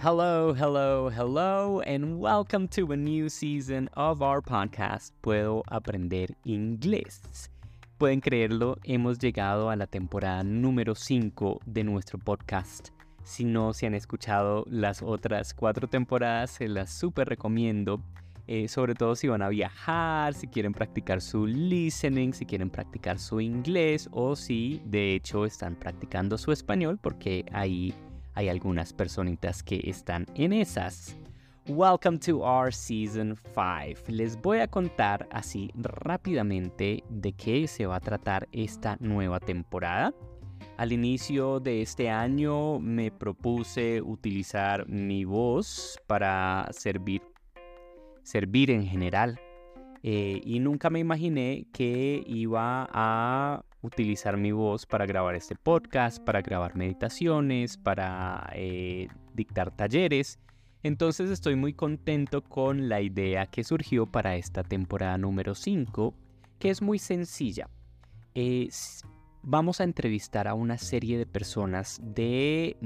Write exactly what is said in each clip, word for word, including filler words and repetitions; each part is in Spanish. Hello, hello, hello, and welcome to a new season of our podcast, Puedo Aprender Inglés. Pueden creerlo, hemos llegado a la temporada número cinco de nuestro podcast. Si no se han escuchado las otras cuatro temporadas, se las súper recomiendo, eh, sobre todo si van a viajar, si quieren practicar su listening, si quieren practicar su inglés o si de hecho están practicando su español, porque ahí hay algunas personitas que están en esas. Welcome to our Season five. Les voy a contar así rápidamente de qué se va a tratar esta nueva temporada. Al inicio de este año me propuse utilizar mi voz para servir, servir en general. Eh, y nunca me imaginé que iba a utilizar mi voz para grabar este podcast, para grabar meditaciones, para eh, dictar talleres. Entonces estoy muy contento con la idea que surgió para esta temporada número cinco, que es muy sencilla. Eh, vamos a entrevistar a una serie de personas de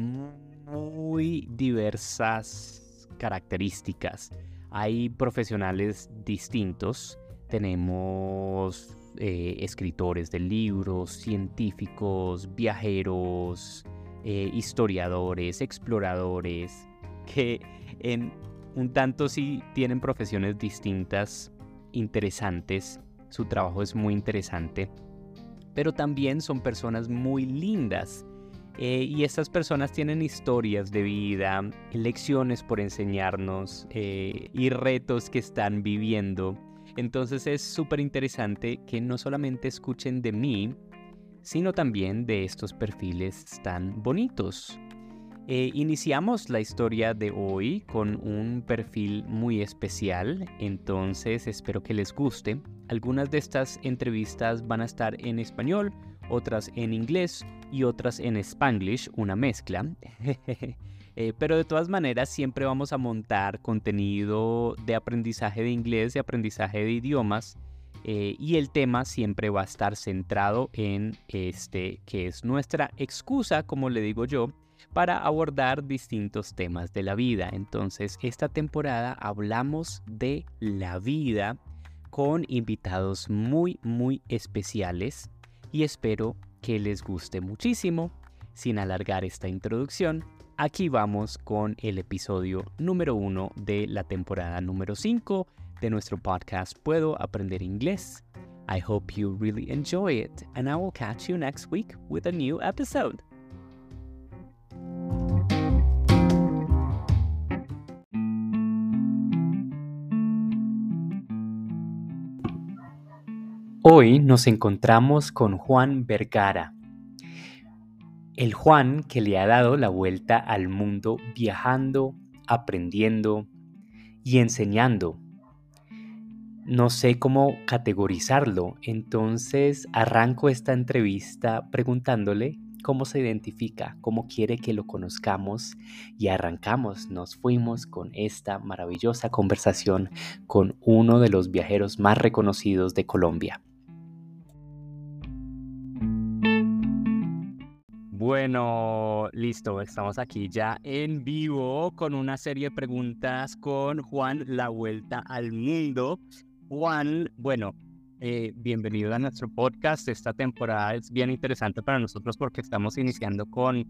muy diversas características. Hay profesionales distintos, tenemos Eh, escritores de libros, científicos, viajeros, eh, historiadores, exploradores, que en un tanto sí tienen profesiones distintas, interesantes, su trabajo es muy interesante, pero también son personas muy lindas eh, y estas personas tienen historias de vida, lecciones por enseñarnos eh, y retos que están viviendo. Entonces es súper interesante que no solamente escuchen de mí, sino también de estos perfiles tan bonitos. Eh, iniciamos la historia de hoy con un perfil muy especial, entonces espero que les guste. Algunas de estas entrevistas van a estar en español, otras en inglés y otras en Spanglish, una mezcla. Eh, pero de todas maneras siempre vamos a montar contenido de aprendizaje de inglés, de aprendizaje de idiomas eh, y el tema siempre va a estar centrado en este que es nuestra excusa, como le digo yo, para abordar distintos temas de la vida. Entonces esta temporada hablamos de la vida con invitados muy muy especiales y espero que les guste muchísimo. Sin alargar esta introducción, aquí vamos con el episodio número uno de la temporada número cinco de nuestro podcast Puedo Aprender Inglés. I hope you really enjoy it, and I will catch you next week with a new episode. Hoy nos encontramos con Juan Vergara. El Juan que le ha dado la vuelta al mundo viajando, aprendiendo y enseñando. No sé cómo categorizarlo, entonces arranco esta entrevista preguntándole cómo se identifica, cómo quiere que lo conozcamos y arrancamos. Nos fuimos con esta maravillosa conversación con uno de los viajeros más reconocidos de Colombia. Bueno, listo, estamos aquí ya en vivo con una serie de preguntas con Juan La Vuelta al Mundo. Juan, bueno, eh, bienvenido a nuestro podcast. Esta temporada es bien interesante para nosotros porque estamos iniciando con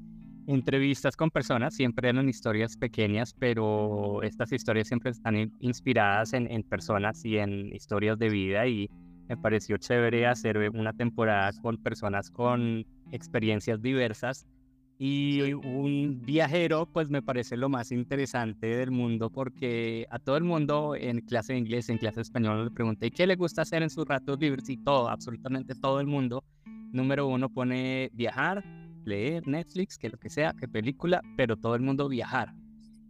entrevistas con personas. Siempre eran historias pequeñas, pero estas historias siempre están inspiradas en, en personas y en historias de vida, y me pareció chévere hacer una temporada con personas con experiencias diversas, y un viajero pues me parece lo más interesante del mundo, porque a todo el mundo en clase de inglés, en clase de español, le pregunté qué le gusta hacer en sus ratos libres y todo, absolutamente todo el mundo, número uno pone viajar, leer, Netflix, que lo que sea, que película, pero todo el mundo viajar.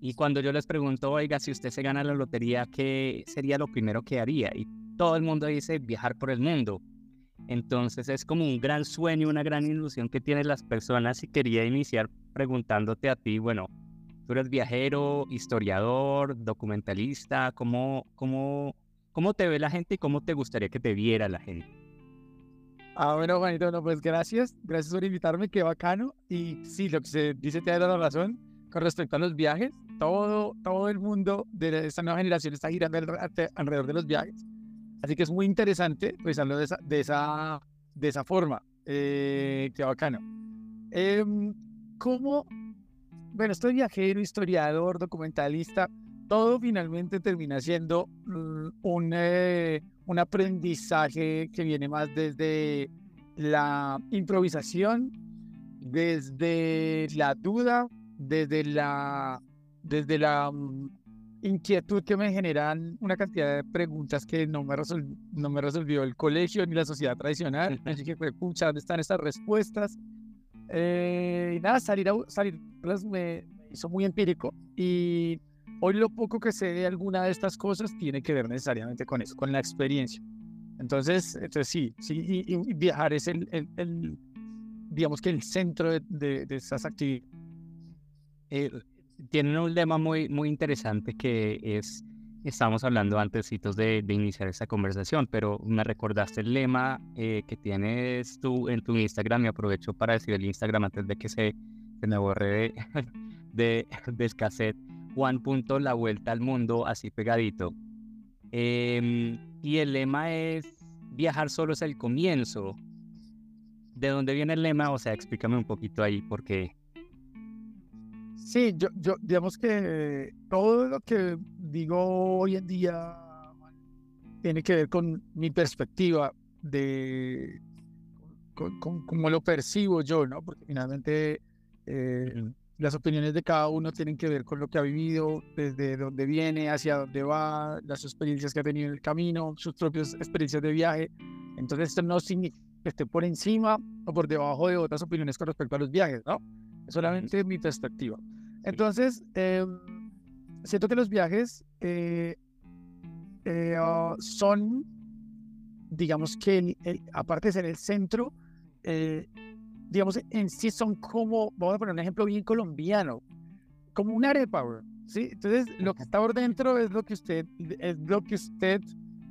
Y cuando yo les pregunto, oiga, si usted se gana la lotería, ¿qué sería lo primero que haría? Y todo el mundo dice viajar por el mundo. Entonces es como un gran sueño, una gran ilusión que tienen las personas, y quería iniciar preguntándote a ti, bueno, tú eres viajero, historiador, documentalista, ¿cómo, cómo, cómo te ve la gente y cómo te gustaría que te viera la gente? Ah, bueno, Juanito, no, pues gracias, gracias por invitarme, qué bacano, y sí, lo que se dice te da la razón, con respecto a los viajes, todo, todo el mundo de esta nueva generación está girando alrededor de los viajes. Así que es muy interesante revisarlo de esa, de esa, de esa forma. Eh, qué bacano. Eh, ¿Cómo? Bueno, estoy viajero, historiador, documentalista. Todo finalmente termina siendo un, eh, un aprendizaje que viene más desde la improvisación, desde la duda, desde la, desde la um, inquietud que me generan una cantidad de preguntas que no me, resol- no me resolvió el colegio ni la sociedad tradicional. Así que, pucha, ¿dónde están estas respuestas? Eh, y nada, salir a salir pues, me hizo muy empírico. Y hoy lo poco que sé de alguna de estas cosas tiene que ver necesariamente con eso, con la experiencia. Entonces, entonces sí, sí y, y viajar es el, el, el, digamos que el centro de, de, de esas actividades. Eh, tienen un lema muy, muy interesante que es, estábamos hablando antes de, de iniciar esta conversación, pero me recordaste el lema eh, que tienes tú en tu Instagram, y aprovecho para decir el Instagram antes de que se, se me borre de, de, de escasez. juan punto la vuelta al mundo, así pegadito. Eh, y el lema es, viajar solo es el comienzo. ¿De dónde viene el lema? O sea, explícame un poquito ahí por qué. Sí, yo, yo digamos que todo lo que digo hoy en día tiene que ver con mi perspectiva de con, con, cómo lo percibo yo, ¿no? Porque finalmente eh, las opiniones de cada uno tienen que ver con lo que ha vivido, desde dónde viene, hacia dónde va, las experiencias que ha tenido en el camino, sus propias experiencias de viaje. Entonces esto no significa que esté por encima o por debajo de otras opiniones con respecto a los viajes, ¿no? Es solamente mi perspectiva. Entonces, eh, siento que los viajes eh, eh, uh, son, digamos que, el, el, aparte de ser el centro, eh, digamos, en sí son como, vamos a poner un ejemplo bien colombiano, como una arepa, ¿sí? Entonces, lo que está por dentro es lo que usted, es lo que usted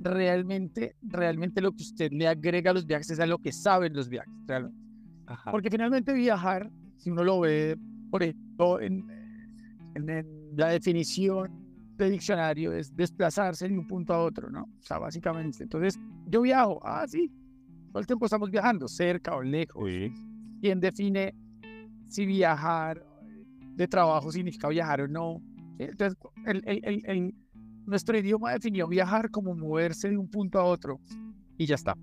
realmente, realmente lo que usted le agrega a los viajes, es a lo que saben los viajes, realmente. Ajá. Porque finalmente viajar, si uno lo ve, por ejemplo, en, en, en la definición de diccionario, es desplazarse de un punto a otro, ¿no? O sea, básicamente. Entonces, yo viajo, ah, sí, todo el tiempo estamos viajando, cerca o lejos. Sí. ¿Quién define si viajar de trabajo significa viajar o no? ¿Sí? Entonces, el, el, el, el, nuestro idioma definió viajar como moverse de un punto a otro y ya está.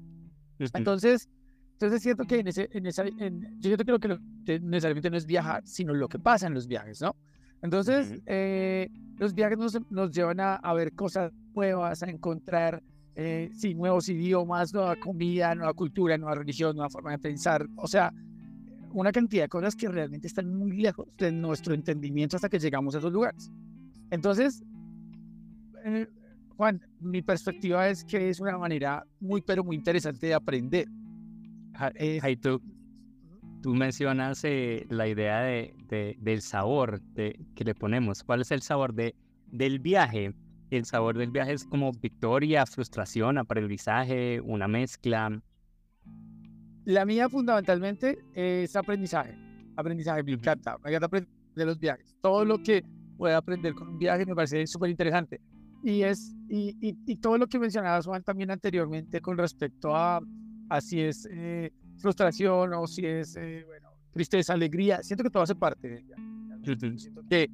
Sí. Entonces, Entonces es cierto que en ese, en esa, en, yo creo que lo que necesariamente no es viajar, sino lo que pasa en los viajes, ¿no? Entonces, uh-huh. eh, los viajes nos, nos llevan a, a ver cosas nuevas, a encontrar eh, sí, nuevos idiomas, nueva comida, nueva cultura, nueva religión, nueva forma de pensar. O sea, una cantidad de cosas que realmente están muy lejos de nuestro entendimiento hasta que llegamos a esos lugares. Entonces, eh, Juan, mi perspectiva es que es una manera muy, pero muy interesante de aprender. Ahí tú, tú mencionas eh, la idea de, de, del sabor de, que le ponemos. ¿Cuál es el sabor de, del viaje? El sabor del viaje es como victoria, frustración, aprendizaje, una mezcla. La mía fundamentalmente es aprendizaje. Aprendizaje, me encanta. Me encanta aprender de los viajes. Todo lo que pueda aprender con un viaje me parece súper interesante. Y, es, y, y, y todo lo que mencionabas, Juan, también anteriormente con respecto a... Así es, eh, frustración o si es, eh, bueno, tristeza, alegría. Siento que todo hace parte de ella. Siento que,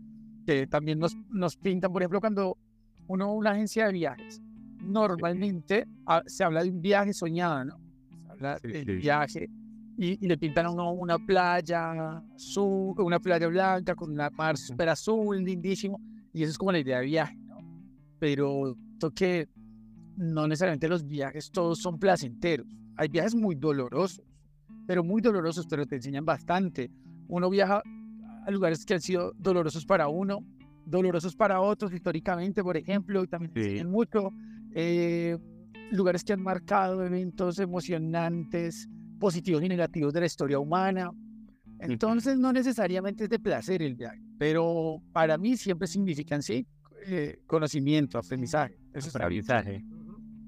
que también nos, nos pintan, por ejemplo, cuando uno va a una agencia de viajes, normalmente a, se habla de un viaje soñado, ¿no? Se habla sí, del sí. viaje y, y le pintan a uno una playa azul, una playa blanca con una mar súper azul, lindísimo. Y eso es como la idea de viaje, ¿no? Pero esto que no necesariamente los viajes todos son placenteros. Hay viajes muy dolorosos, pero muy dolorosos, pero te enseñan bastante. Uno viaja a lugares que han sido dolorosos para uno, dolorosos para otros históricamente, por ejemplo, y también te sí. enseñan mucho. Eh, lugares que han marcado eventos emocionantes, positivos y negativos de la historia humana. Entonces, no necesariamente es de placer el viaje, pero para mí siempre significan, sí, eh, conocimiento, aprendizaje. Eso aprendizaje. Es.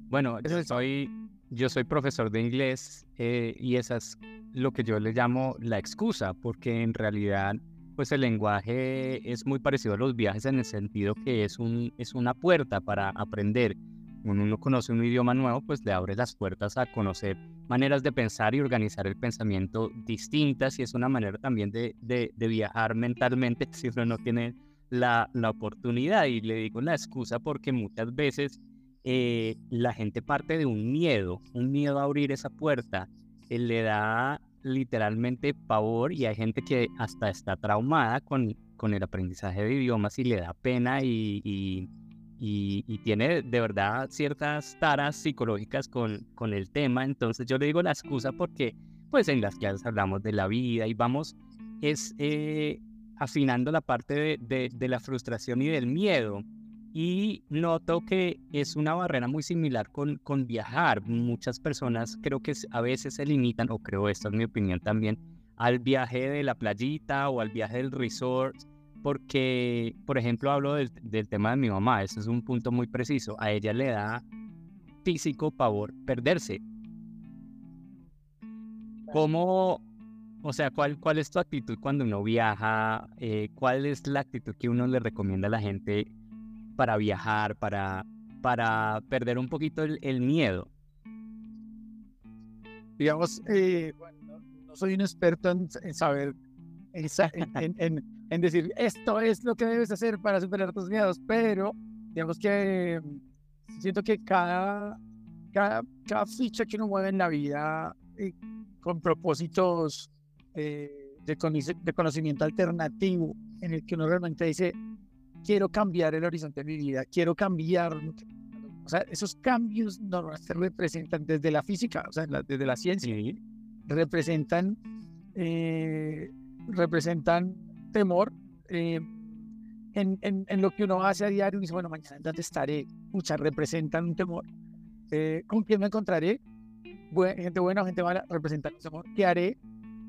Bueno, Eso yo es. soy... Yo soy profesor de inglés eh, y esa es lo que yo le llamo la excusa, porque en realidad pues el lenguaje es muy parecido a los viajes en el sentido que es, un, es una puerta para aprender. Cuando uno conoce un idioma nuevo, pues le abre las puertas a conocer maneras de pensar y organizar el pensamiento distintas, y es una manera también de, de, de viajar mentalmente si uno no tiene la, la oportunidad. Y le digo la excusa porque muchas veces eh, la gente parte de un miedo, un miedo a abrir esa puerta, eh, le da literalmente pavor, y hay gente que hasta está traumada con, con el aprendizaje de idiomas y le da pena y... y Y, y tiene de verdad ciertas taras psicológicas con, con el tema. Entonces yo le digo la excusa porque pues en las clases hablamos de la vida y vamos es, eh, afinando la parte de, de, de la frustración y del miedo, y noto que es una barrera muy similar con, con viajar. Muchas personas creo que a veces se limitan, o creo, esta es mi opinión también, al viaje de la playita o al viaje del resort. Porque, por ejemplo, hablo del, del tema de mi mamá, ese es un punto muy preciso. A ella le da físico pavor perderse. ¿Cómo, o sea, cuál, cuál es tu actitud cuando uno viaja? Eh, ¿Cuál es la actitud que uno le recomienda a la gente para viajar, para, para perder un poquito el, el miedo? Digamos, eh, bueno, no soy un experto en, en saber, en, en, en en decir, esto es lo que debes hacer para superar tus miedos, pero digamos que siento que cada, cada, cada ficha que uno mueve en la vida eh, con propósitos eh, de, con, de conocimiento alternativo, en el que uno realmente dice, quiero cambiar el horizonte de mi vida, quiero cambiar, o sea, esos cambios normalmente representan desde la física, o sea, la, desde la ciencia, sí. representan eh, representan temor eh, en, en, en lo que uno hace a diario. Y dice, bueno, mañana dónde estaré, muchas representan un temor. Eh, ¿con quién me encontraré? Buen, gente buena o gente mala, representan un temor. ¿Qué haré?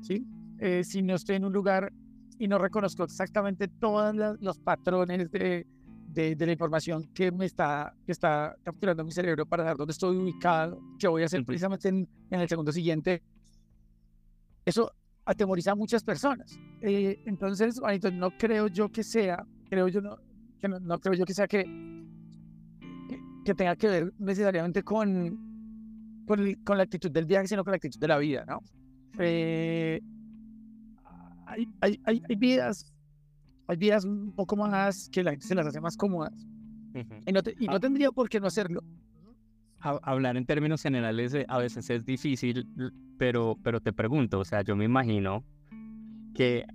¿Sí? Eh, si no estoy en un lugar y no reconozco exactamente todos los patrones de, de, de la información que me está, que está capturando mi cerebro para saber dónde estoy ubicado, qué voy a hacer precisamente en, en el segundo siguiente, eso atemoriza a muchas personas. Eh, entonces, Juanito, no creo yo que sea, creo yo no, que no, no creo yo que sea que, que, que tenga que ver necesariamente con, con, el, con la actitud del viaje, sino con la actitud de la vida, ¿no? Eh, hay, hay, hay, hay vidas, hay vidas un poco más que la gente se las hace más cómodas, uh-huh. y, no te, y no tendría por qué no hacerlo. Hablar en términos generales a veces es difícil, pero, pero te pregunto, o sea, yo me imagino que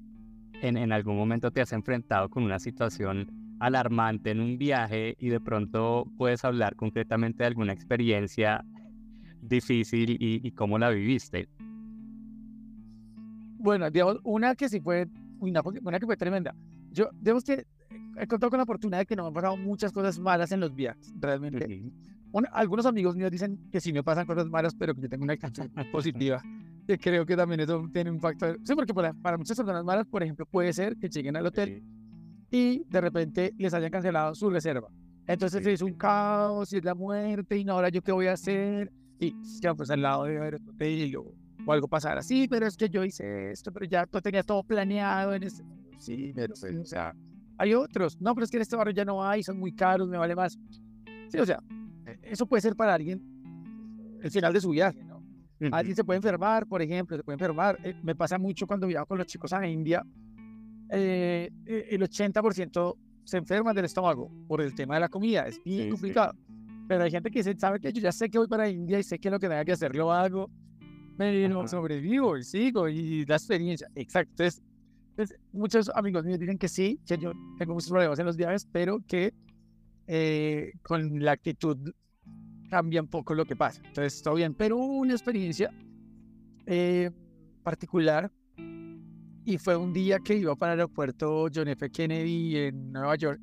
en, en algún momento te has enfrentado con una situación alarmante en un viaje y de pronto puedes hablar concretamente de alguna experiencia difícil y, y cómo la viviste. Bueno, digamos, una que sí fue, una, una que fue tremenda. Yo, digamos que he contado con la oportunidad de que no me han pasado muchas cosas malas en los viajes, realmente. Sí. Bueno, algunos amigos míos dicen que sí me pasan cosas malas, pero que yo tengo una actitud positiva, que creo que también eso tiene un factor. Sí, porque para, para muchas personas malas, por ejemplo, puede ser que lleguen al hotel y de repente les hayan cancelado su reserva. Entonces sí. Se hizo un caos y es la muerte, y no, ahora yo qué voy a hacer. Y claro, pues al lado debe haber otro hotel o, o algo pasar así, pero es que yo hice esto, pero ya todo, tenía todo planeado. En este... Sí, pero sí, o sea, hay otros. No, pero es que en este barrio ya no hay, son muy caros, me vale más. Sí, o sea. Eso puede ser para alguien el final de su viaje, ¿no? Uh-huh. Alguien se puede enfermar, por ejemplo, se puede enfermar. Eh, me pasa mucho cuando viajo con los chicos a India. Eh, el ochenta por ciento se enferman del estómago por el tema de la comida. Es bien sí, complicado. Sí. Pero hay gente que dice, sabe que yo ya sé que voy para India y sé que lo que tenga que hacer lo hago. Me lo sobrevivo y sigo y la experiencia. Exacto. Entonces, entonces, muchos amigos míos dicen que sí, que yo tengo muchos problemas en los viajes, pero que eh, con la actitud cambia un poco lo que pasa. Entonces, todo bien. Pero hubo una experiencia eh, particular, y fue un día que iba para el aeropuerto John F. Kennedy en Nueva York,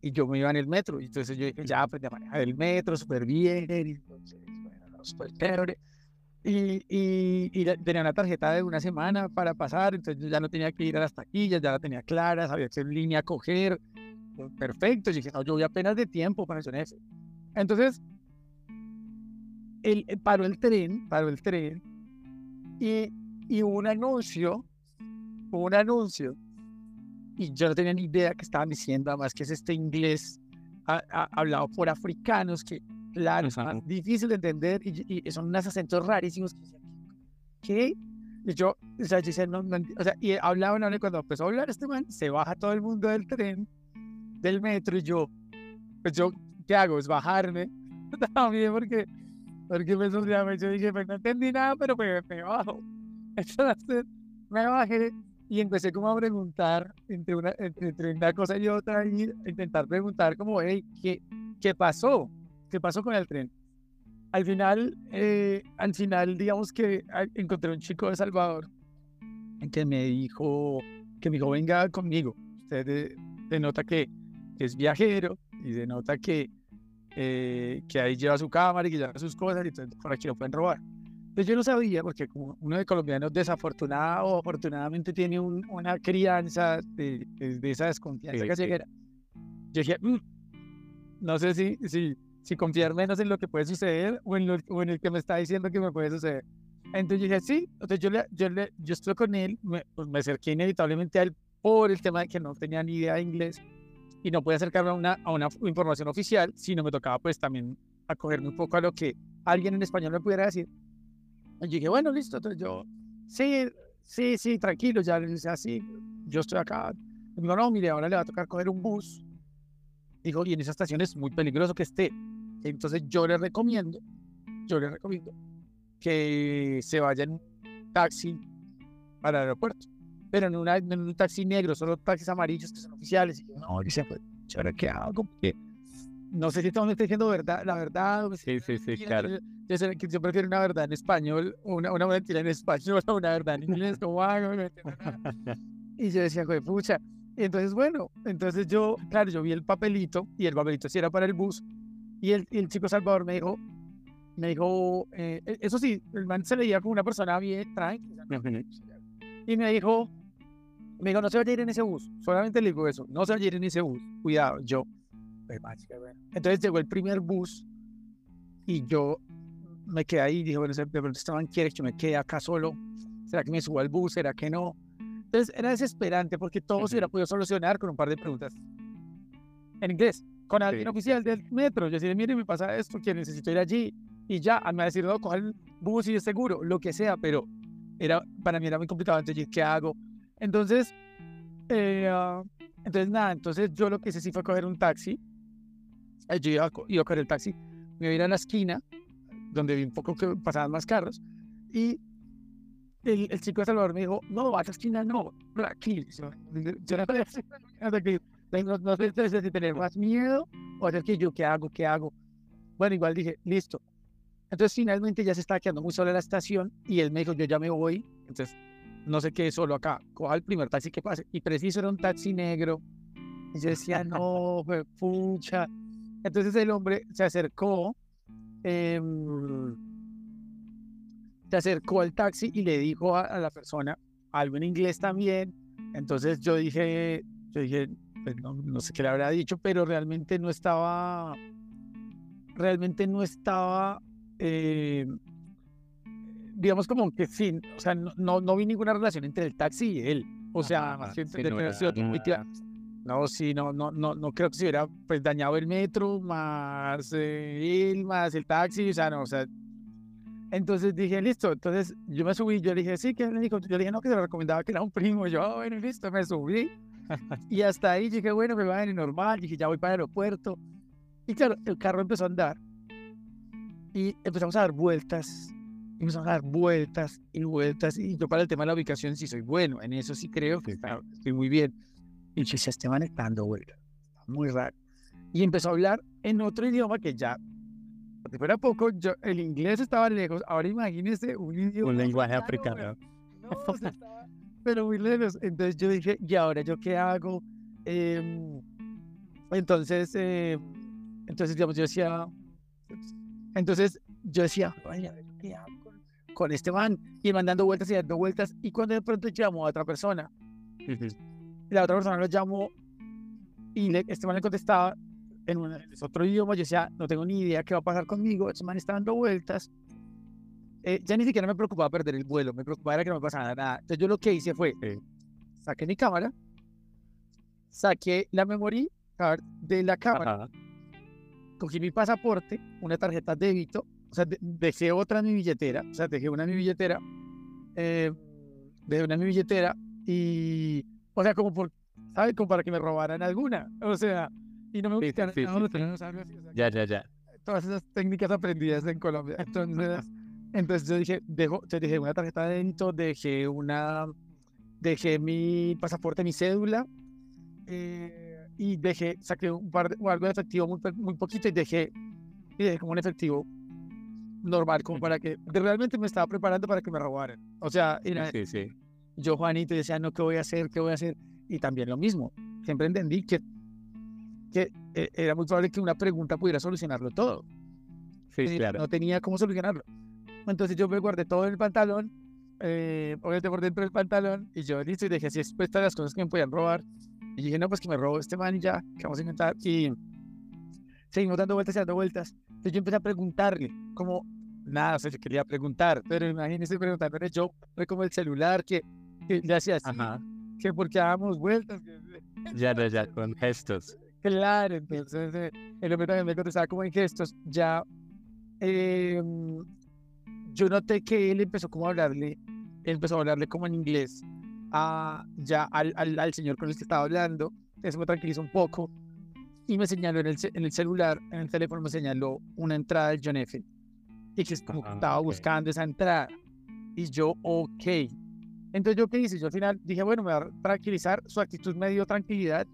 y yo me iba en el metro. Y entonces yo dije, ya aprendí a manejar el metro súper bien. Y entonces, bueno, súper chévere. Y, y, y tenía una tarjeta de una semana para pasar. Entonces yo ya no tenía que ir a las taquillas, ya la tenía clara, sabía que en línea a coger. Perfecto. Yo dije, no, yo voy apenas de tiempo para John F. Entonces, El, el, paró el tren, paró el tren y, y hubo un anuncio, un anuncio y yo no tenía ni idea que estaban diciendo, además que es este inglés a, a, hablado por africanos, que claro, exacto, es más difícil de entender y, y son unos acentos rarísimos. ¿Qué? Y yo, o sea, yo decía, no, no, o sea, y hablaban, hablaban, y cuando empezó a hablar este man, se baja todo el mundo del tren, del metro, y yo, pues yo, ¿qué hago? Es bajarme también, porque, porque me sonriaba, yo dije, pues no entendí nada, pero me, me bajo. Entonces, me bajé y empecé como a preguntar entre una, entre, entre una cosa y otra, y intentar preguntar como, hey, ¿qué, qué pasó? ¿Qué pasó con el tren? Al final, eh, al final, digamos que encontré un chico de Salvador que me dijo, que me dijo, venga conmigo. Usted denota que, que es viajero y denota que, eh, que ahí lleva su cámara y que lleva sus cosas y entonces por aquí lo pueden robar. Pues yo no sabía, porque como uno de colombianos desafortunado o afortunadamente tiene un, una crianza de, de esa desconfianza, sí, callejera. Sí. Yo dije, mm, no sé si... si si confiar menos en lo que puede suceder o en, lo, o en el que me está diciendo que me puede suceder. Entonces yo dije, sí, entonces yo, le, yo, le, yo estuve con él, me, pues me acerqué inevitablemente a él por el tema de que no tenía ni idea de inglés y no podía acercarme a una, a una información oficial, sino me tocaba pues también acogerme un poco a lo que alguien en español me pudiera decir. Y yo dije, bueno, listo, entonces yo, sí, sí, sí, tranquilo, ya le dije así, yo estoy acá. Y me dijo, no, mire, ahora le va a tocar coger un bus. Digo, y en esa estación es muy peligroso que esté. Entonces yo les recomiendo, yo les recomiendo que se vayan en un taxi para el aeropuerto, pero en, una, en un taxi negro, solo taxis amarillos que son oficiales. Y yo, no, y se fue, ¿ahora qué hago? ¿Qué? No sé si estamos diciendo verdad, la verdad. Sí, sí, sí, claro. Yo, yo, yo prefiero una verdad en español, una, una mentira en español, una verdad en inglés, como hago. Y yo decía, güey, pucha. Entonces, bueno, entonces yo, claro, yo vi el papelito y el papelito sí era para el bus. Y el, y el chico Salvador me dijo, me dijo, eh, eso sí, el man se leía como una persona bien tranquila. Y me dijo, me dijo, no se vaya a ir en ese bus. Solamente le digo eso, no se vaya a ir en ese bus. Cuidado, yo. Entonces llegó el primer bus y yo me quedé ahí. Dije, bueno, de pronto este man quiere que yo me quede acá solo. ¿Será que me suba al bus? ¿Será que no? Entonces era desesperante porque todo se hubiera podido solucionar con un par de preguntas en inglés. Con alguien sí, oficial del metro, yo decía, mire, me pasa esto, que necesito ir allí, y ya, me va a decir, no, coger el bus y es seguro, lo que sea, pero era, para mí era muy complicado, entonces, ¿qué hago? Entonces, eh, entonces nada, entonces yo lo que hice sí fue coger un taxi, yo iba a, iba a coger el taxi, me iba a ir a la esquina, donde vi un poco que pasaban más carros, y el, el chico de Salvador me dijo, no, a la esquina no, aquí, yo, yo no voy a hacer nada aquí. No, no sé si tener más miedo o hacer que yo, ¿qué hago? ¿Qué hago? Bueno, igual dije, listo. Entonces, finalmente ya se estaba quedando muy sola la estación y él me dijo, yo ya me voy. Entonces, no sé qué, solo acá. Coja el primer taxi que pase. Y preciso era un taxi negro. Y yo decía, no, pues, pucha. Entonces, el hombre se acercó, eh, se acercó al taxi y le dijo a, a la persona algo en inglés también. Entonces, yo dije, yo dije, No, no sé qué le habrá dicho, pero realmente no estaba, realmente no estaba, eh, digamos como que sí, o sea, no, no, no vi ninguna relación entre el taxi y él, o sea, ah, sí, de, no, era, no, era. no, sí, no, no, no, no creo que se hubiera pues dañado el metro, más eh, él, más el taxi, o sea, no, o sea, entonces dije, listo, entonces yo me subí, yo le dije, sí, que le dijo, yo le dije, no, que se lo recomendaba que era un primo, yo, oh, bueno, listo, me subí. Y hasta ahí dije, bueno, me va a venir normal. Dije, ya voy para el aeropuerto. Y claro, el carro empezó a andar. Y empezamos a dar vueltas. Empezamos a dar vueltas y vueltas. Y yo para el tema de la ubicación sí soy bueno. En eso sí creo que está, estoy muy bien. Y dije, se está manejando vueltas. Muy raro. Y empezó a hablar en otro idioma que ya, de fuera a poco, yo, el inglés estaba lejos. Ahora imagínense un idioma. Un lenguaje claro, africano. No, o sea, estaba... pero muy lejos. Entonces yo dije, ¿y ahora yo qué hago? Eh, entonces, eh, entonces, digamos, yo decía, entonces yo decía, vaya, ¿qué hago con este man? Y mandando vueltas y dando vueltas. Y cuando de pronto llamó a otra persona, la otra persona lo llamó y le, este man le contestaba en, una, en otro idioma. Yo decía, no tengo ni idea qué va a pasar conmigo. Este man está dando vueltas. Eh, ya ni siquiera me preocupaba perder el vuelo, me preocupaba era que no me pasara nada. Entonces yo lo que hice fue, eh, saqué mi cámara, saqué la memory card de la cámara, ajá, cogí mi pasaporte, una tarjeta de débito, o sea, de, dejé otra en mi billetera, o sea, dejé una en mi billetera, eh, dejé una en mi billetera y, o sea, como por, ¿sabes? Como para que me robaran alguna, o sea, y no me gustaron, sí, sí, sí, sí. O sea, ya, ya, ya. Todas esas técnicas aprendidas en Colombia, entonces, entonces yo dije, dejo, yo dejé una tarjeta de débito, dejé una, dejé mi pasaporte, mi cédula, eh, y dejé, saqué un par de, algo de efectivo, muy, muy poquito, y dejé, y dejé como un efectivo normal, como para que, realmente me estaba preparando para que me robaran. O sea, era, sí, sí. Yo, Juanito, decía, no, ¿qué voy a hacer? ¿Qué voy a hacer? Y también lo mismo, siempre entendí que, que eh, era muy probable que una pregunta pudiera solucionarlo todo. Sí, y claro. No tenía cómo solucionarlo. Entonces yo me guardé todo en el pantalón, eh, obviamente por dentro del pantalón, y yo, listo, y dejé así expuestas las cosas que me podían robar. Y dije, no, pues que me robó este man y ya, que vamos a intentar. Y seguimos dando vueltas y dando vueltas. Entonces yo empecé a preguntarle, como, nada, o sea, yo quería preguntar, pero imagínense preguntándole yo, como el celular, que, que le hacía así, ajá, que porque dábamos vueltas. Que... Ya, ya, ya, con gestos. Claro, entonces eh, el hombre también me contestaba como en gestos. Ya, eh, yo noté que él empezó como a hablarle, él empezó a hablarle como en inglés. A, ya al, al, al señor con el que estaba hablando. Eso me tranquilizó un poco y me señaló en el, en el celular, en el teléfono me señaló una entrada de John F. y que como ah, estaba okay. buscando esa entrada y yo, ok, entonces yo qué hice, yo al final dije, bueno, me va a tranquilizar, su actitud me dio tranquilidad.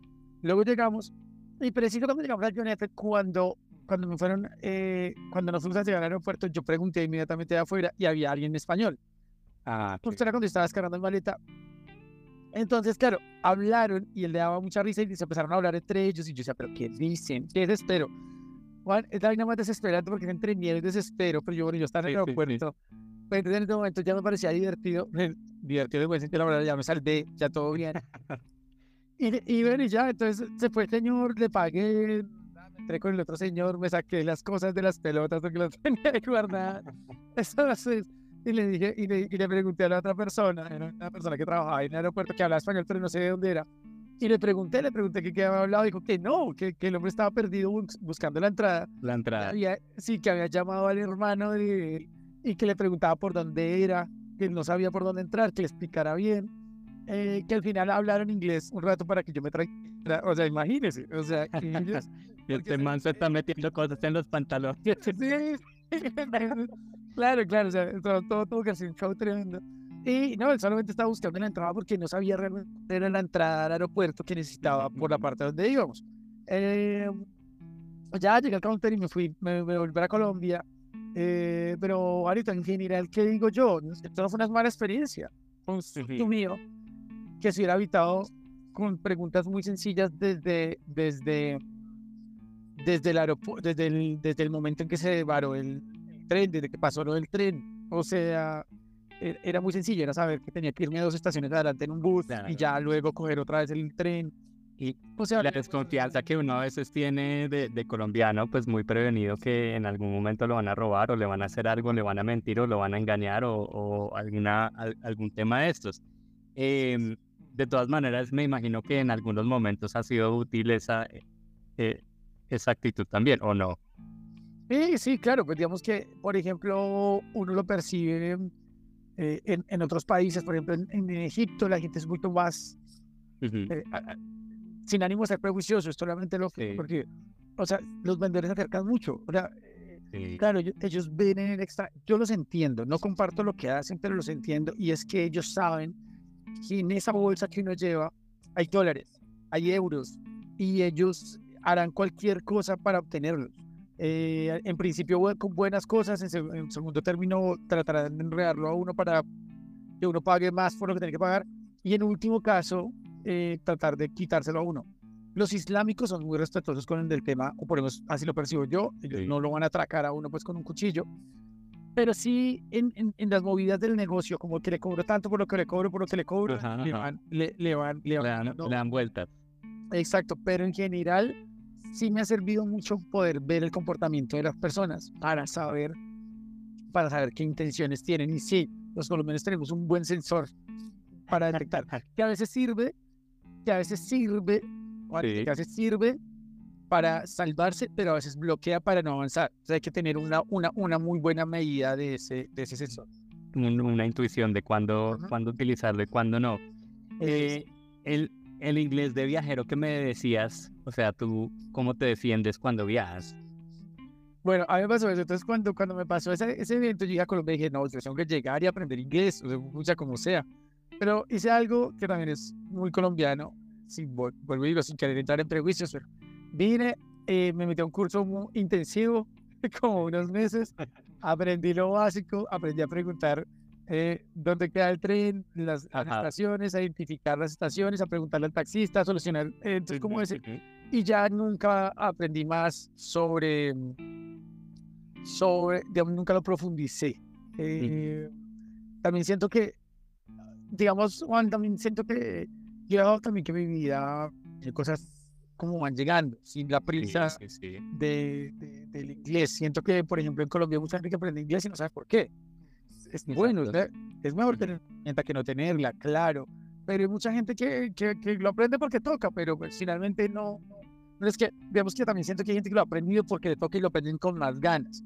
Luego llegamos y precisamente llegamos a John F. cuando, cuando me fueron eh, cuando nos fuimos a llegar al aeropuerto, yo pregunté inmediatamente de afuera y había alguien en español, ah, okay. Era cuando estaba descargando el maleta. Entonces, claro, hablaron y él le daba mucha risa y se empezaron a hablar entre ellos y yo decía, pero ¿qué dicen? ¿Qué desespero? Juan, es la vaina más desesperante porque entre miedo y desespero, pero yo, bueno, yo estaba en el sí, aeropuerto. Sí, sí. Pero entonces en este momento ya me parecía divertido, divertido de buen sentido, la verdad, ya me salvé, ya todo bien. Y, y bueno, y ya, entonces se fue el señor, le pagué, me entré con el otro señor, me saqué las cosas de las pelotas porque las tenía que guardar. Entonces... Y le dije, y le, y le pregunté a la otra persona, era una persona que trabajaba en el aeropuerto, que hablaba español, pero no sé de dónde era. Y le pregunté, le pregunté que qué había hablado, dijo que no, que, que el hombre estaba perdido buscando la entrada. La entrada. Que había, sí, que había llamado al hermano de, y que le preguntaba por dónde era, que no sabía por dónde entrar, que le explicara bien. Eh, que al final hablaron inglés un rato para que yo me traiga, o sea, imagínese, o sea, ellos, y este man se está metiendo cosas en los pantalones. Sí. Claro, claro, o sea, todo, todo, todo que se echó tremendo. Y no, él solamente estaba buscando la entrada porque no sabía realmente era la entrada al aeropuerto que necesitaba por la parte donde íbamos. Eh, ya llegué al counter y me fui, me, me volví a Colombia. Eh, pero ahorita, en general, ¿qué digo yo? Esto no fue una mala experiencia. Fue un susto mío que se hubiera habitado con preguntas muy sencillas desde... desde Desde el, aeropu- desde, el, desde el momento en que se varó el, el tren, desde que pasó lo del tren. O sea, er, era muy sencillo, era saber que tenía que irme a dos estaciones adelante en un bus, claro, y ya luego coger otra vez el tren. Y o sea, la desconfianza que uno a veces tiene de, de colombiano, pues muy prevenido que en algún momento lo van a robar o le van a hacer algo, le van a mentir o lo van a engañar o, o alguna, algún tema de estos. Eh, de todas maneras, me imagino que en algunos momentos ha sido útil esa... Eh, esa actitud también, ¿o no? Sí, sí, claro, pues digamos que, por ejemplo, uno lo percibe eh, en, en otros países, por ejemplo, en, en Egipto la gente es mucho más, uh-huh, eh, a, a, sin ánimo de ser prejuicioso, es solamente lo que, sí, porque, o sea, los vendedores se acercan mucho, o sea, sí, claro, yo, ellos ven en el extra, yo los entiendo, no comparto lo que hacen, pero los entiendo, y es que ellos saben que en esa bolsa que uno lleva hay dólares, hay euros, y ellos... harán cualquier cosa para obtenerlos. Eh, en principio con buenas cosas, en, seg- en segundo término tratarán de enredarlo a uno para que uno pague más por lo que tiene que pagar y en último caso eh, tratar de quitárselo a uno. Los islámicos son muy respetuosos con el del tema, o por lo menos así lo percibo yo, ellos sí, no lo van a atracar a uno pues con un cuchillo, pero sí en, en, en las movidas del negocio, como que le cobro tanto por lo que le cobro, por lo que le cobro, ajá, le, van, le, le van, le van, le dan, no, le dan vueltas. Exacto, pero en general sí me ha servido mucho poder ver el comportamiento de las personas para saber, para saber qué intenciones tienen. Y sí, los colombianos tenemos un buen sensor para detectar, que a veces sirve, que a veces sirve ¿vale? Sí. Que a veces sirve para salvarse, pero a veces bloquea para no avanzar. O sea, hay que tener una, una, una muy buena medida de ese, de ese sensor. Un, una intuición de cuándo, cuándo utilizarlo y cuándo no. Eh, el, el inglés de viajero que me decías, o sea, tú, ¿cómo te defiendes cuando viajas? Bueno, a mí me pasó eso. Entonces, cuando, cuando me pasó ese, ese evento, yo llegué a Colombia y dije, no, yo tengo que llegar y aprender inglés, o sea, mucha como sea. Pero hice algo que también es muy colombiano, sin, vuelvo y digo, sin querer entrar en prejuicios, pero vine, eh, me metí a un curso muy intensivo, como unos meses, aprendí lo básico, aprendí a preguntar eh, dónde queda el tren, las, las estaciones, a identificar las estaciones, a preguntarle al taxista, a solucionar, eh, entonces, ¿cómo es? Y ya nunca aprendí más sobre, sobre digamos, nunca lo profundicé. Eh, sí. También siento que, digamos, Juan, también siento que yo también que mi vida, cosas como van llegando, sin la prisa sí, sí, sí. De, de, del inglés. Siento que, por ejemplo, en Colombia mucha gente que aprende inglés y no sabe por qué. Es bueno, usted, es mejor tener herramienta que no tenerla, claro. Pero hay mucha gente que, que, que lo aprende porque toca, pero pues, finalmente no, no es que, digamos que también siento que hay gente que lo ha aprendido porque le toca y lo aprenden con más ganas.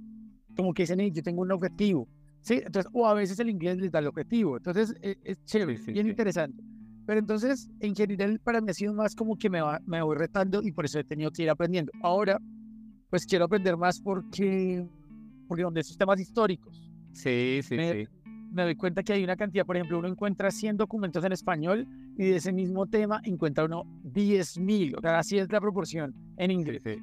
Como que dicen, yo tengo un objetivo. Sí, entonces, o a veces el inglés les da el objetivo. Entonces, es, es chévere, sí, sí, bien sí. interesante. Pero entonces, en general, para mí ha sido más como que me, va, me voy retando y por eso he tenido que ir aprendiendo. Ahora, pues quiero aprender más porque, porque donde esos temas históricos. Sí, sí, me, sí. Me doy cuenta que hay una cantidad, por ejemplo, uno encuentra cien documentos en español y de ese mismo tema encuentra uno diez mil. O sea, así es la proporción en inglés. Sí, sí.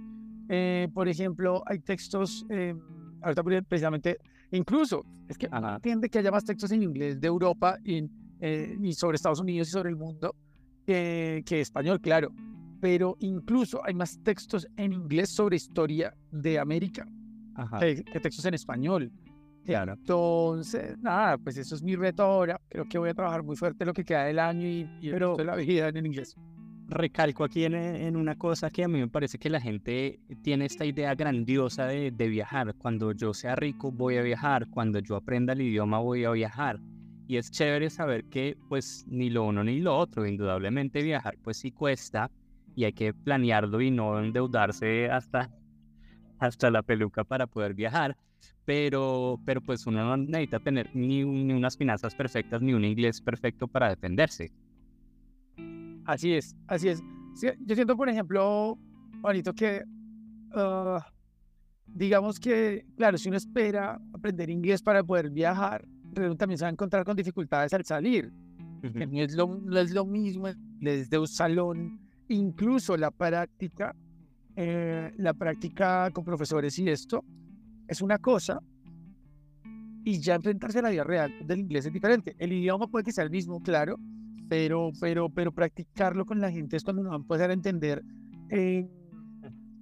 Eh, por ejemplo, hay textos, eh, ahorita precisamente... Incluso, es que Ajá. entiende que haya más textos en inglés de Europa y, eh, y sobre Estados Unidos y sobre el mundo que, que español, claro. Pero incluso hay más textos en inglés sobre historia de América Ajá. Que, que textos en español. Claro. Entonces, nada, pues eso es mi reto ahora. Creo que voy a trabajar muy fuerte lo que queda del año y, y pero esto de la vida en el inglés. Recalco aquí en, en una cosa que a mí me parece que la gente tiene esta idea grandiosa de, de viajar. Cuando yo sea rico voy a viajar, cuando yo aprenda el idioma voy a viajar. Y es chévere saber que pues ni lo uno ni lo otro, indudablemente viajar pues sí cuesta y hay que planearlo y no endeudarse hasta, hasta la peluca para poder viajar. Pero, pero pues uno no necesita tener ni, ni unas finanzas perfectas ni un inglés perfecto para defenderse. Así es, así es. Sí, yo siento, por ejemplo, Juanito, que uh, digamos que, claro, si uno espera aprender inglés para poder viajar, también se va a encontrar con dificultades al salir. Uh-huh. No es lo, no es lo mismo desde un salón, incluso la práctica, eh, la práctica con profesores y esto, es una cosa, y ya enfrentarse a la vida real del inglés es diferente. El idioma puede que sea el mismo, claro, Pero, pero, pero practicarlo con la gente es cuando nos van a empezar a entender eh,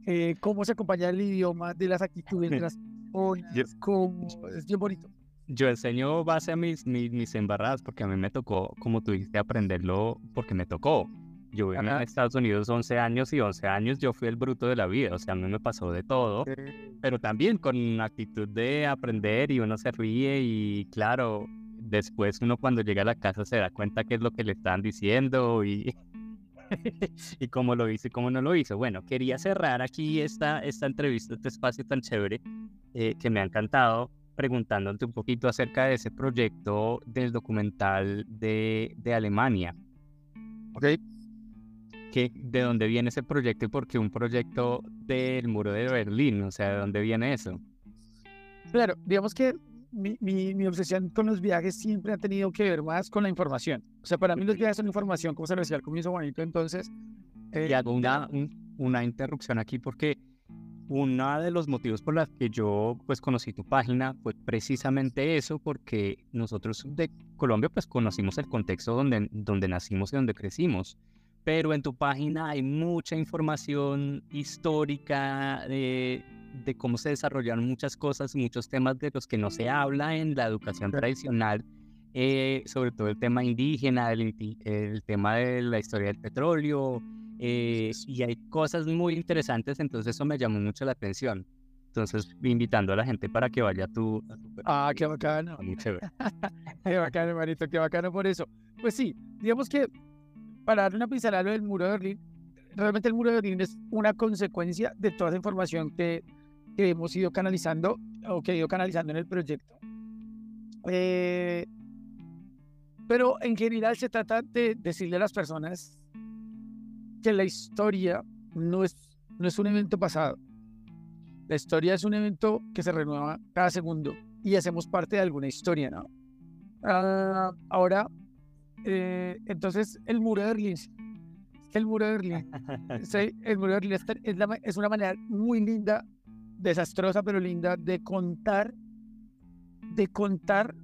eh, cómo se acompaña el idioma de las actitudes de las personas, yo, cómo, es bien bonito. Yo enseño base a mis, mis, mis embarradas porque a mí me tocó, como tú dijiste, aprenderlo porque me tocó. Yo viví en Estados Unidos once años y once años yo fui el bruto de la vida, o sea, a mí me pasó de todo, eh. pero también con una actitud de aprender y uno se ríe y claro... Después uno cuando llega a la casa se da cuenta qué es lo que le están diciendo y, y cómo lo hizo y cómo no lo hizo. Bueno, quería cerrar aquí esta, esta entrevista, este espacio tan chévere eh, que me ha encantado, preguntándote un poquito acerca de ese proyecto del documental de, de Alemania. Ok. ¿Qué, ¿De dónde viene ese proyecto y por qué un proyecto del Muro de Berlín? O sea, ¿de dónde viene eso? Claro, digamos que... Mi, mi, mi obsesión con los viajes siempre ha tenido que ver más con la información. O sea, para mí los viajes son información, como se lo decía al comienzo, Juanito, entonces... Eh, y hago una, un, una interrupción aquí porque uno de los motivos por los que yo pues conocí tu página fue precisamente eso, porque nosotros de Colombia pues conocimos el contexto donde, donde nacimos y donde crecimos. Pero en tu página hay mucha información histórica de... de cómo se desarrollaron muchas cosas, muchos temas de los que no se habla en la educación tradicional, eh, sobre todo el tema indígena, el, el tema de la historia del petróleo, eh, y hay cosas muy interesantes, entonces eso me llamó mucho la atención. Entonces, invitando a la gente para que vaya a tu... A tu ah, qué bacano. Qué bacano, hermanito, qué bacano por eso. Pues sí, digamos que para dar una pincelada del Muro de Berlín, realmente el muro de Berlín es una consecuencia de toda esa información que, que hemos ido canalizando o que he ido canalizando en el proyecto. Eh, pero en general se trata de decirle a las personas que la historia no es, no es un evento pasado. La historia es un evento que se renueva cada segundo y hacemos parte de alguna historia, ¿no? Uh, ahora, eh, entonces el muro de Berlín, el muro de Berlín, sí, el muro de Berlín es, es, la, es una manera muy linda, desastrosa pero linda, de contar, de contar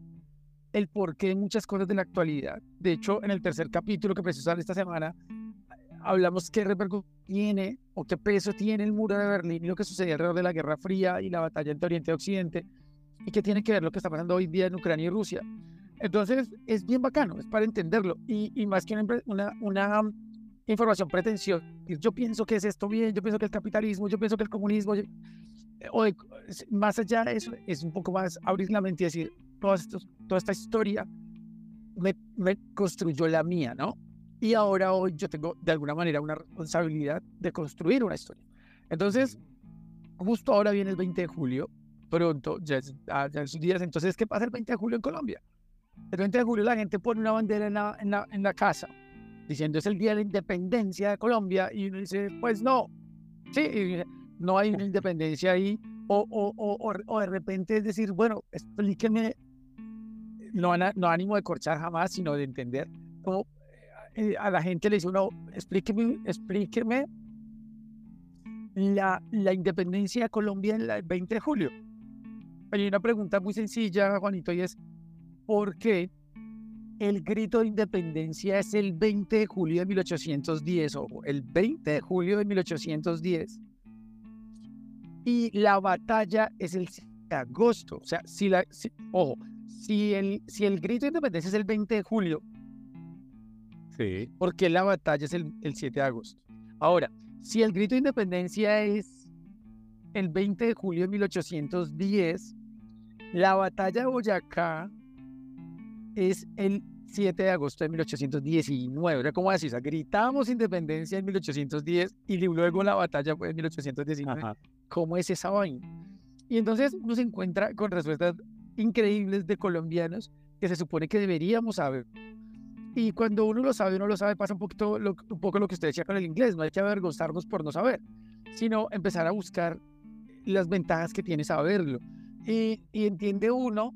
el porqué de muchas cosas de la actualidad. De hecho, en el tercer capítulo que precisamos esta semana, hablamos qué repercusión tiene o qué peso tiene el muro de Berlín y lo que sucedió alrededor de la Guerra Fría y la batalla entre Oriente y Occidente, y qué tiene que ver lo que está pasando hoy día en Ucrania y Rusia. Entonces es bien bacano, es para entenderlo, y, y más que una, una, una información pretenciosa. Yo pienso que es esto bien, yo pienso que el capitalismo, yo pienso que el comunismo, yo, o de, más allá de eso, es un poco más abrir la mente y decir, toda, esto, toda esta historia me, me construyó la mía, ¿no? Y ahora hoy yo tengo de alguna manera una responsabilidad de construir una historia. Entonces, justo ahora viene el veinte de julio, pronto, ya, es, ya en sus días. Entonces, ¿qué pasa el veinte de julio en Colombia? El veinte de julio la gente pone una bandera en la, en la, en la casa, diciendo es el día de la independencia de Colombia, y uno dice, pues no, sí, no hay una independencia ahí, o, o, o, o de repente es decir, bueno, explíqueme, no, no ánimo de corchar jamás, sino de entender cómo. A la gente le dice uno, explíqueme, explíqueme la, la independencia de Colombia en la, el veinte de julio. Hay una pregunta muy sencilla, Juanito, y es, ¿por qué el grito de independencia es el veinte de julio de mil ochocientos diez, o el veinte de julio de mil ochocientos diez? Y la batalla es el seis de agosto. O sea, si la, si, ojo, si el, si el grito de independencia es el veinte de julio, sí. Porque la batalla es el, el siete de agosto. Ahora, si el grito de independencia es el veinte de julio de mil ochocientos diez, la batalla de Boyacá es el siete de agosto de mil ochocientos diecinueve. O sea, ¿cómo decís? O sea, gritamos independencia en mil ochocientos diez y luego la batalla fue en mil ochocientos diecinueve. Ajá. ¿Cómo es esa vaina? Y entonces uno se encuentra con respuestas increíbles de colombianos que se supone que deberíamos saber. Y cuando uno lo sabe, uno lo sabe, pasa un, poquito, lo, un poco lo que usted decía con el inglés. No hay que avergonzarnos por no saber, sino empezar a buscar las ventajas que tiene saberlo. Y, y entiende uno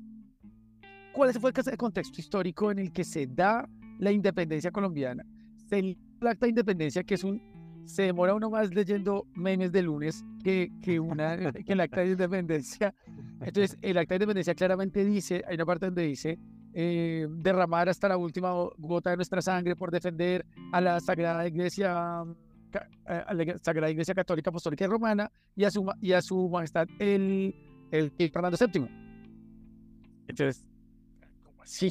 cuál fue el contexto histórico en el que se da la independencia colombiana. Se lee el acta de independencia, que es un... Se demora uno más leyendo memes de lunes que, que, una, que el acta de independencia. Entonces, el acta de independencia claramente dice, hay una parte donde dice... Eh, derramar hasta la última gota de nuestra sangre por defender a la Sagrada Iglesia, a la Sagrada Iglesia Católica Apostólica y Romana y a su, y a su majestad el, el, el Fernando séptimo. Entonces, ¿cómo así?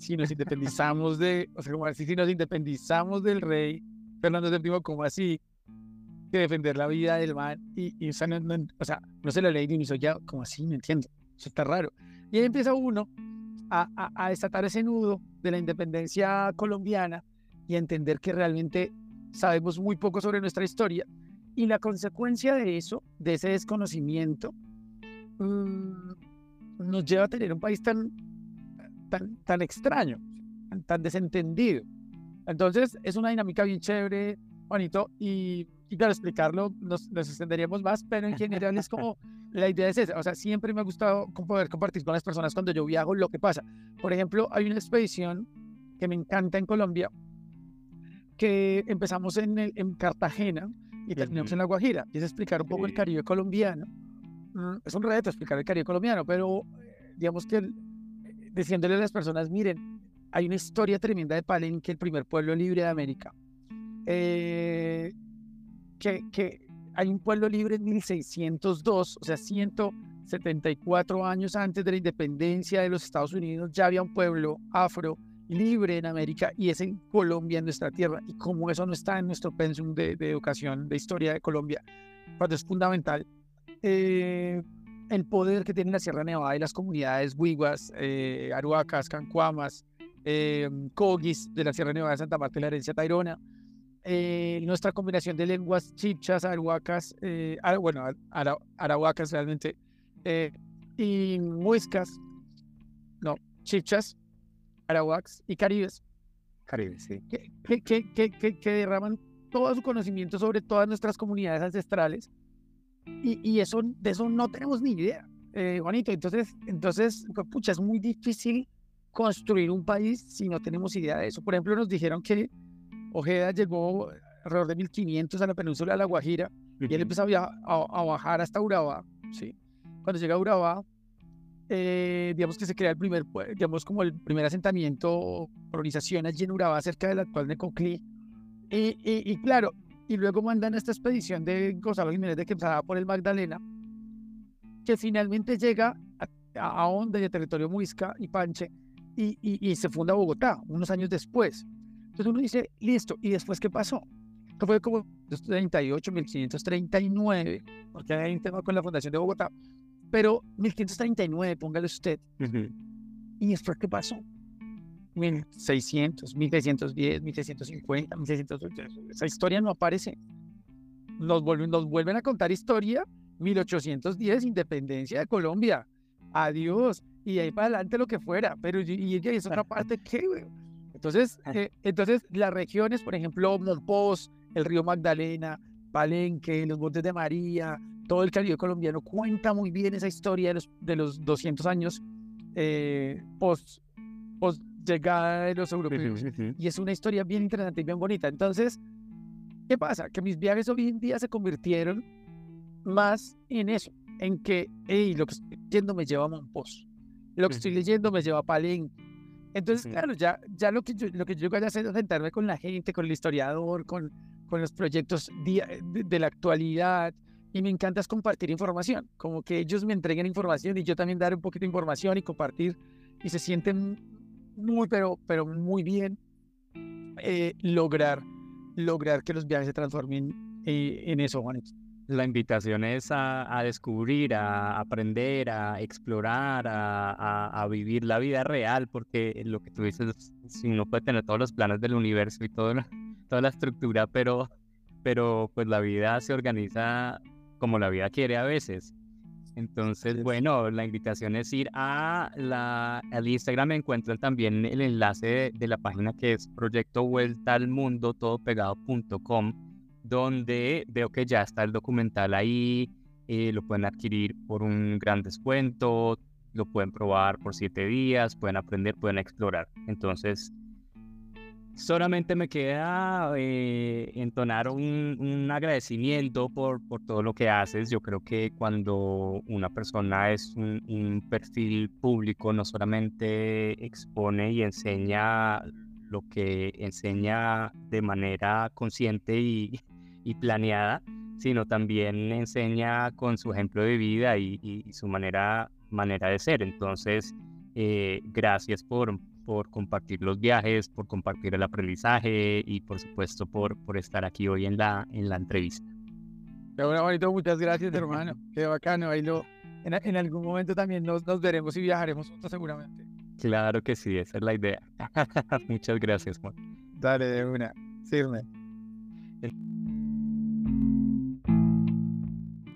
Si nos independizamos de, o sea, ¿cómo así? Si nos independizamos del rey Fernando séptimo, ¿cómo así? Que defender la vida del man y, y o, sea, no, no, o sea, no se la leí ni me hizo ya, ¿cómo así? No entiendo, eso está raro. Y ahí empieza uno A, a, a desatar ese nudo de la independencia colombiana y a entender que realmente sabemos muy poco sobre nuestra historia, y la consecuencia de eso, de ese desconocimiento, um, nos lleva a tener un país tan, tan, tan extraño, tan, tan desentendido. Entonces es una dinámica bien chévere, bonito, y, y claro, explicarlo nos, nos extenderíamos más, pero en general es como... La idea es esa. O sea, siempre me ha gustado poder compartir con las personas cuando yo viajo lo que pasa. Por ejemplo, hay una expedición que me encanta en Colombia, que empezamos en, el, en Cartagena y terminamos en La Guajira, y es explicar un poco el Caribe colombiano. Es un reto explicar el Caribe colombiano, pero digamos que diciéndole a las personas, miren, hay una historia tremenda de Palenque, el primer pueblo libre de América, eh, que... que hay un pueblo libre en mil seiscientos dos, o sea, ciento setenta y cuatro años antes de la independencia de los Estados Unidos, ya había un pueblo afro libre en América, y es en Colombia, en nuestra tierra. Y como eso no está en nuestro pensum de, de educación, de historia de Colombia, cuando es fundamental, eh, el poder que tiene la Sierra Nevada y las comunidades huiguas, eh, aruacas, cancuamas, eh, cogis de la Sierra Nevada de Santa Marta y la herencia Tairona, eh, nuestra combinación de lenguas chichas, arahuacas, eh, ara, bueno, ara, arahuacas realmente, eh, y muiscas, no, chichas, arahuacas y caribes. Caribe, sí. Que, que, que, que, que derraman todo su conocimiento sobre todas nuestras comunidades ancestrales, y, y eso, de eso no tenemos ni idea, eh, Juanito. Entonces, entonces pues, pucha, es muy difícil construir un país si no tenemos idea de eso. Por ejemplo, nos dijeron que Ojeda llegó alrededor de mil quinientos a la península de La Guajira, uh-huh, y él empezó a, viajar, a, a bajar hasta Urabá, ¿sí? Cuando llega a Urabá, Eh, digamos que se crea el primer, digamos como el primer asentamiento o colonización allí en Urabá, cerca del actual Necoclí, y, y, y claro, y luego mandan esta expedición de Gonzalo Jiménez de Quesada por el Magdalena, que finalmente llega a Onda y a territorio muisca y panche, y, y, y se funda Bogotá unos años después. Entonces uno dice, listo, ¿y después qué pasó? Que fue como mil quinientos treinta y ocho, mil quinientos treinta y nueve, porque hay un tema con la fundación de Bogotá, pero mil quinientos treinta y nueve, póngale usted. Uh-huh. ¿Y después qué pasó? mil seiscientos, mil seiscientos diez, mil seiscientos cincuenta, mil seiscientos ochenta. Esa historia no aparece. Nos vuelven, nos vuelven a contar historia. mil ochocientos diez, independencia de Colombia. Adiós. Y de ahí para adelante lo que fuera. Pero y ella es otra parte que, güey. Entonces, eh, entonces, las regiones, por ejemplo, Mompox, el río Magdalena, Palenque, los Montes de María, todo el Caribe colombiano cuenta muy bien esa historia de los, de los doscientos años eh, post, post llegada de los europeos. Sí, sí, sí. Y es una historia bien interesante y bien bonita. Entonces, ¿qué pasa? Que mis viajes hoy en día se convirtieron más en eso, en que hey, lo que estoy leyendo me lleva a Mompox, lo que sí. estoy leyendo me lleva a Palenque. Entonces, sí. claro, ya, ya lo que yo, lo que yo voy a hacer es sentarme con la gente, con el historiador, con... con los proyectos de la actualidad, y me encanta compartir información, como que ellos me entreguen información y yo también dar un poquito de información y compartir, y se sienten muy, pero, pero muy bien eh, lograr, lograr que los viajes se transformen eh, en eso, Juanito. La invitación es a, a descubrir, a aprender, a explorar, a, a, a vivir la vida real, porque lo que tú dices, si uno puede tener todos los planes del universo y todo lo... toda la estructura, pero, pero pues la vida se organiza como la vida quiere a veces. Entonces, bueno, la invitación es ir a la, al Instagram. Me encuentran también el enlace de, de la página, que es proyecto vuelta al mundo todo pegado punto com, donde veo que ya está el documental ahí, eh, lo pueden adquirir por un gran descuento, lo pueden probar por siete días, pueden aprender, pueden explorar. Entonces, solamente me queda eh, entonar un, un agradecimiento por, por todo lo que haces. Yo creo que cuando una persona es un, un perfil público, no solamente expone y enseña lo que enseña de manera consciente y, y planeada, sino también enseña con su ejemplo de vida y, y, y su manera, manera de ser. Entonces, eh, gracias por... por compartir los viajes, por compartir el aprendizaje y por supuesto por, por estar aquí hoy en la, en la entrevista. Bueno, bonito, muchas gracias, hermano. Qué bacano. Ahí lo, en, en algún momento también nos, nos veremos y viajaremos juntos seguramente. Claro que sí, esa es la idea. Muchas gracias, Juan. Dale, de una. Sirme.